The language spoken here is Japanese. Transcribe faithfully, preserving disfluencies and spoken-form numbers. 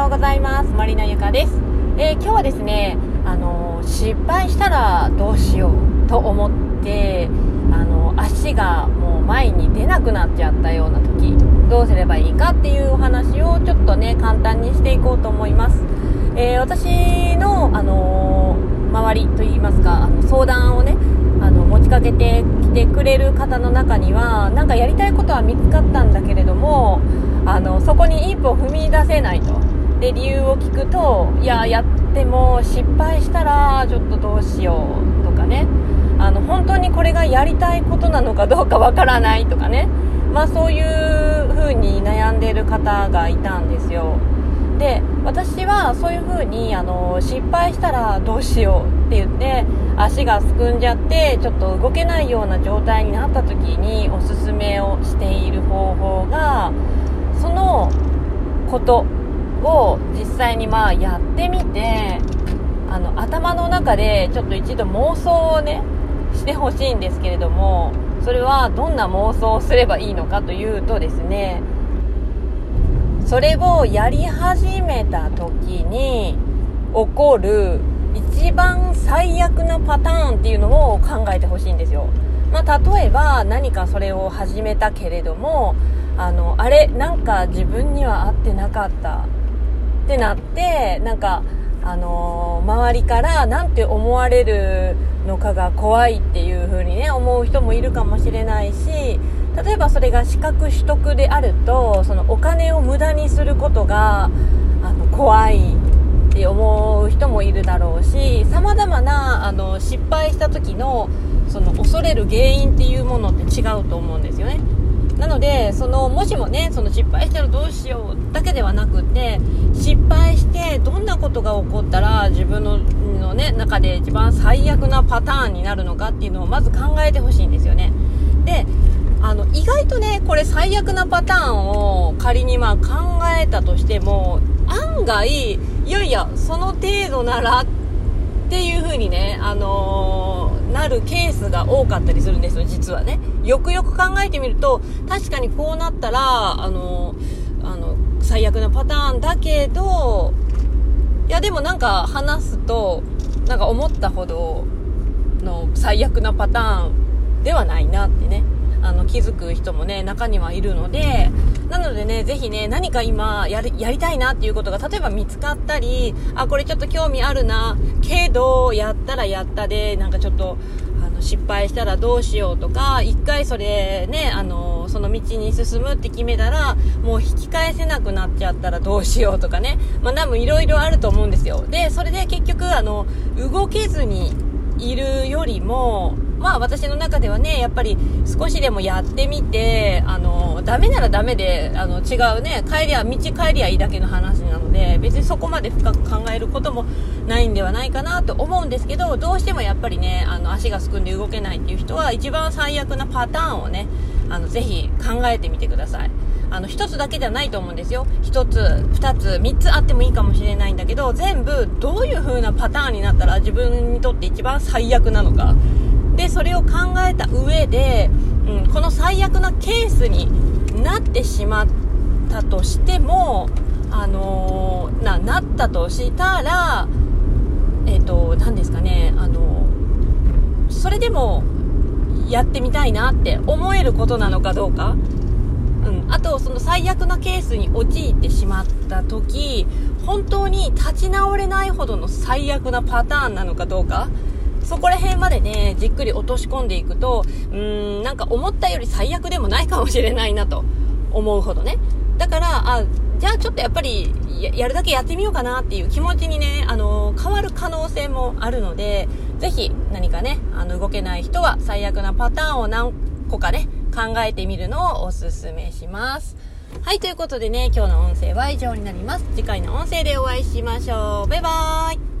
ようございます。森のゆかです。えー、今日はですね、あのー、失敗したらどうしようと思って、あのー、足がもう前に出なくなっちゃったような時どうすればいいかっていうお話をちょっとね簡単にしていこうと思います。えー、私の、あのー、周りといいますか、あの相談をねあの持ちかけてきてくれる方の中にはなんかやりたいことは見つかったんだけれどもあのそこに一歩踏み出せないと。で理由を聞くといややっても失敗したらちょっとどうしようとかね、あの本当にこれがやりたいことなのかどうかわからないとかね、まあ、そういう風に悩んでいる方がいたんですよ。で私はそういう風にあの失敗したらどうしようって言って足がすくんじゃってちょっと動けないような状態になった時におすすめをしている方法が、そのことを実際にまあやってみてあの頭の中でちょっと一度妄想をねしてほしいんですけれども、それはどんな妄想をすればいいのかというとですね、それをやり始めた時に起こる一番最悪なパターンっていうのを考えてほしいんですよ。まあ、例えば何かそれを始めたけれども あの、あれなんか自分には合ってなかったってなってなんか、あのー、周りからなんて思われるのかが怖いっていう風にね思う人もいるかもしれないし、例えばそれが資格取得であるとそのお金を無駄にすることがあの怖いって思う人もいるだろうし、様々なあの失敗した時のその恐れる原因っていうものって違うと思うんですよね。なのでそのもしもねその失敗したらどうしようだけではなくて、失敗してどんなことが起こったら自分の、のね、中で一番最悪なパターンになるのかっていうのをまず考えてほしいんですよね。であの意外とねこれ最悪なパターンを仮にまあ考えたとしても案外いやいやその程度ならっていう風にね、あのー、なるケースが多かったりするんですよ。実はねよくよく考えてみると確かにこうなったら、あのー、あの最悪なパターンだけどいやでもなんか話すとなんか思ったほどの最悪なパターンではないなってねあの気づく人もね中にはいるので、なのでねぜひね何か今やり、やりたいなっていうことが例えば見つかったり、あこれちょっと興味あるなけどやったらやったでなんかちょっとあの失敗したらどうしようとか、一回それねあのその道に進むって決めたらもう引き返せなくなっちゃったらどうしようとかね、まあ多分いろいろあると思うんですよ。でそれで結局あの動けずにいるよりもまあ私の中ではねやっぱり少しでもやってみてあのダメならダメであの違うね帰りゃ道帰りゃいいだけの話なので別にそこまで深く考えることもないんではないかなと思うんですけど、どうしてもやっぱりねあの足がすくんで動けないっていう人は一番最悪なパターンをねあのぜひ考えてみてください。あの一つだけじゃないと思うんですよ。一つ二つ三つあってもいいかもしれないんだけど、全部どういう風なパターンになったら自分にとって一番最悪なのかでそれを考えた上で、うん、この最悪なケースになってしまったとしても、あのー、な, なったとしたら、えーと、何ですかね、あのー、それでもやってみたいなって思えることなのかどうか、うん、あとその最悪なケースに陥ってしまった時本当に立ち直れないほどの最悪なパターンなのかどうか、そこら辺までねじっくり落とし込んでいくとうーんなんか思ったより最悪でもないかもしれないなと思うほどね、だからあじゃあちょっとやっぱり や, やるだけやってみようかなっていう気持ちにね、あのー、変わる可能性もあるのでぜひ何かねあの動けない人は最悪なパターンを何個かね考えてみるのをおすすめします。はい、ということでね今日の音声は以上になります。次回の音声でお会いしましょう。バイバーイ。